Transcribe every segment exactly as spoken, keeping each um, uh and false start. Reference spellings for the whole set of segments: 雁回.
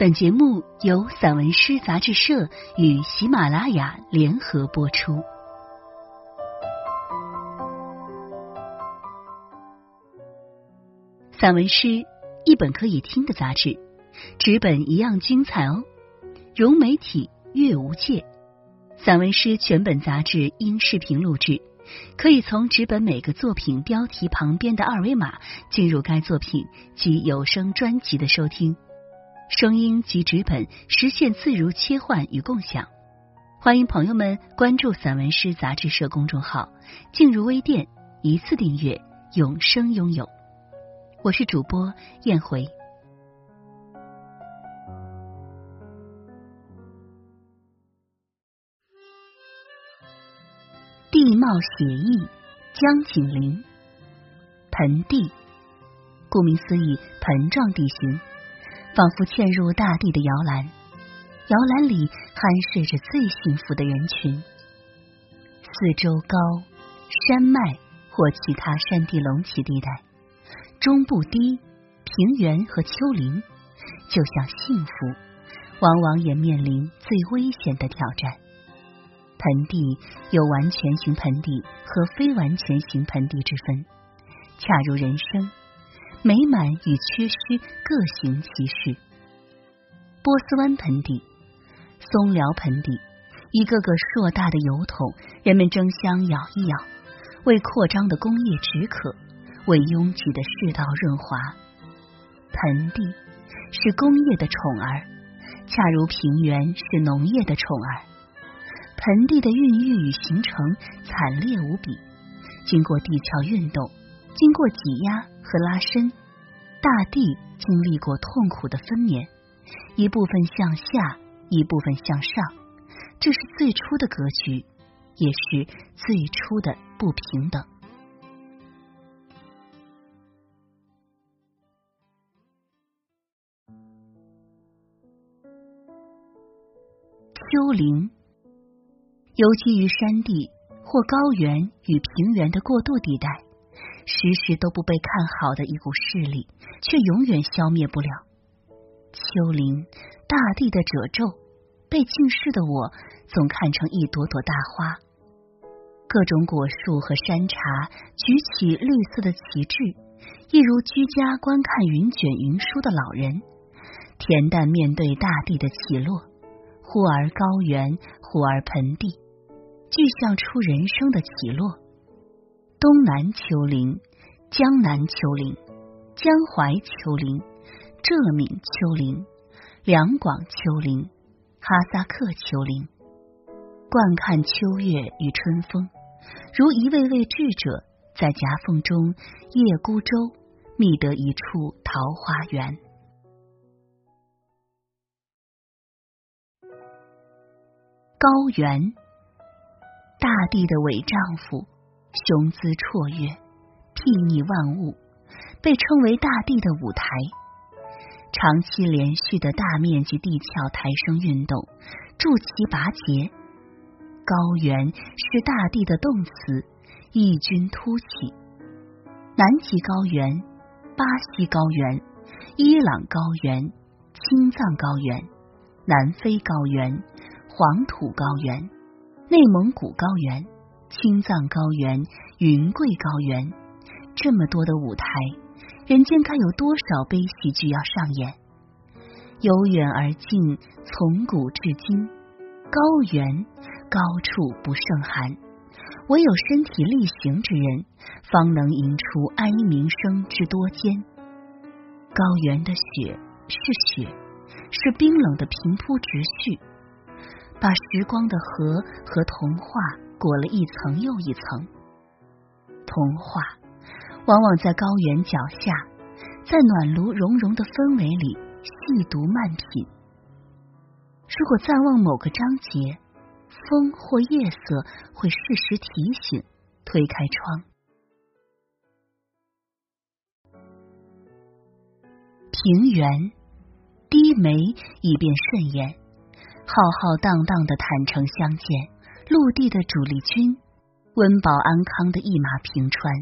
本节目由散文诗杂志社与喜马拉雅联合播出。散文诗，一本可以听的杂志，纸本一样精彩哦。融媒体，阅无界。散文诗全本杂志因视频录制，可以从纸本每个作品标题旁边的二维码进入该作品及有声专辑的收听。声音及纸本实现自如切换与共享，欢迎朋友们关注散文诗杂志社公众号，进入微店一次订阅，永生拥有。我是主播燕回。地貌写意，江景林。盆地，顾名思义，盆状地形，仿佛嵌入大地的摇篮，摇篮里酣睡着最幸福的人群。四周高山脉或其他山地隆起地带，中部低平原和丘陵，就像幸福，往往也面临最危险的挑战。盆地有完全型盆地和非完全型盆地之分，恰如人生，美满与缺失各行其事。波斯湾盆地、松辽盆地，一个个硕大的油桶，人们争相舀一舀，为扩张的工业止渴，为拥挤的世道润滑。盆地是工业的宠儿，恰如平原是农业的宠儿。盆地的孕育与形成惨烈无比，经过地壳运动，经过挤压和拉伸，大地经历过痛苦的分娩，一部分向下，一部分向上，这是最初的格局，也是最初的不平等。丘陵，尤其于山地或高原与平原的过渡地带，时时都不被看好的一股势力，却永远消灭不了。丘陵，大地的褶皱，被近视的我总看成一朵朵大花。各种果树和山茶举起绿色的旗帜，一如居家观看云卷云舒的老人，恬淡面对大地的起落，忽而高原，忽而盆地，具象出人生的起落。东南丘陵、江南丘陵、江淮丘陵、浙闽丘陵、两广丘陵、哈萨克丘陵，观看秋月与春风，如一位位智者在夹缝中夜孤舟，觅得一处桃花源。高原，大地的伪丈夫，雄姿绰约，睥睨万物，被称为大地的舞台。长期连续的大面积地壳抬升运动，筑其拔节。高原是大地的动词，异军突起。南极高原、巴西高原、伊朗高原、青藏高原、南非高原、黄土高原、内蒙古高原、青藏高原、云贵高原，这么多的舞台，人间该有多少悲喜剧要上演？由远而近，从古至今，高原高处不胜寒，唯有身体力行之人，方能吟出哀鸣声之多艰。高原的雪是雪，是冰冷的平铺直叙，把时光的河和童话裹了一层又一层。童话往往在高原脚下，在暖炉融融的氛围里细读慢品。如果暂忘某个章节，风或夜色会适时提醒，推开窗。平原，低眉以便慎言，浩浩荡荡的坦诚相见，陆地的主力军，温饱安康的一马平川，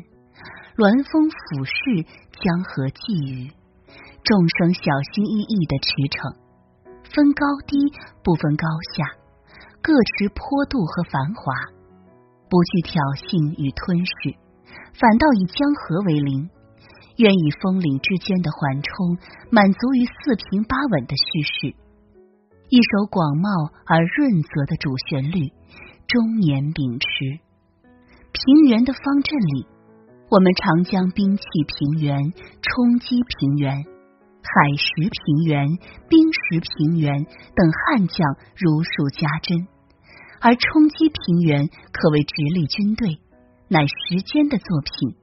鸾峰俯视，江河寄语，众生小心翼翼的驰骋，分高低，不分高下，各持坡度和繁华，不去挑衅与吞噬，反倒以江河为邻，愿以风岭之间的缓冲，满足于四平八稳的叙事。一首广袤而润泽的主旋律，终年秉持。平原的方阵里，我们常将兵器平原、冲击平原、海蚀平原、冰蚀平原等悍将如数家珍，而冲击平原可谓直隶军队，乃时间的作品，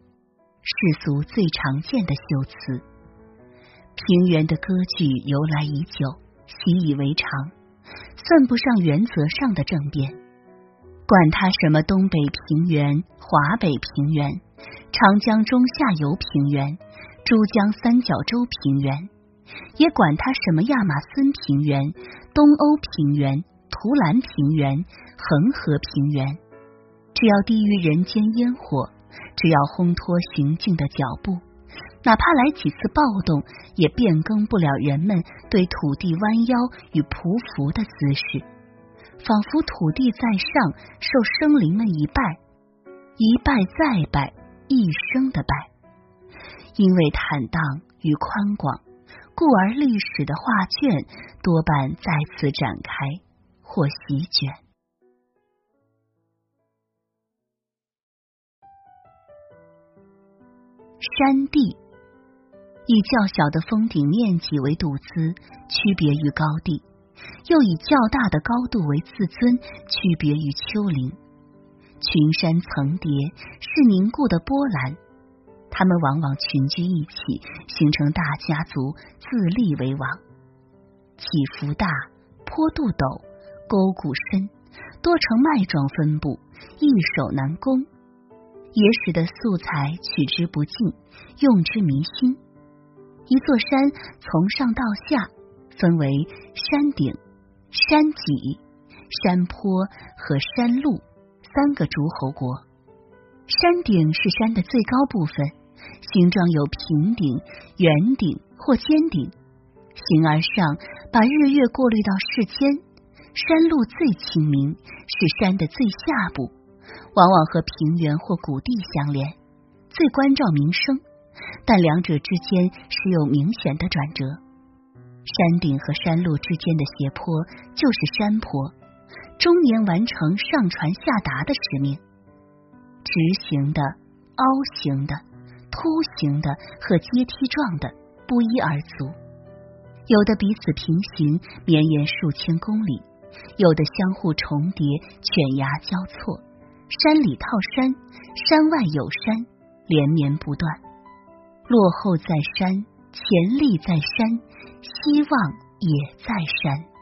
世俗最常见的修辞。平原的歌剧由来已久，习以为常，算不上原则上的政变。管他什么东北平原、华北平原、长江中下游平原、珠江三角洲平原，也管他什么亚马孙平原、东欧平原、图兰平原、恒河平原，只要低于人间烟火，只要烘托行进的脚步，哪怕来几次暴动，也变更不了人们对土地弯腰与匍匐的姿势，仿佛土地在上，受生灵们一拜，一拜再拜，一生的拜。因为坦荡与宽广，故而历史的画卷多半再次展开或席卷。山地以较小的峰顶面积为度资，区别于高地，又以较大的高度为自尊，区别于丘陵。群山层叠是凝固的波澜，它们往往群居一起，形成大家族，自立为王。起伏大，坡度陡，沟谷深，多呈脉状分布，易守难攻，也使得素材取之不尽，用之迷心。一座山从上到下分为山顶、山脊、山坡和山路三个诸侯国。山顶是山的最高部分，形状有平顶、圆顶或尖顶，形而上把日月过滤到世间。山路最清明，是山的最下部，往往和平原或谷地相连，最关照民生，但两者之间时有明显的转折。山顶和山路之间的斜坡就是山坡，终年完成上传下达的使命。直行的、凹形的、凸形的和阶梯状的不一而足，有的彼此平行，绵延数千公里，有的相互重叠，犬牙交错，山里套山，山外有山，连绵不断。落后在山，前力在山，希望也在山。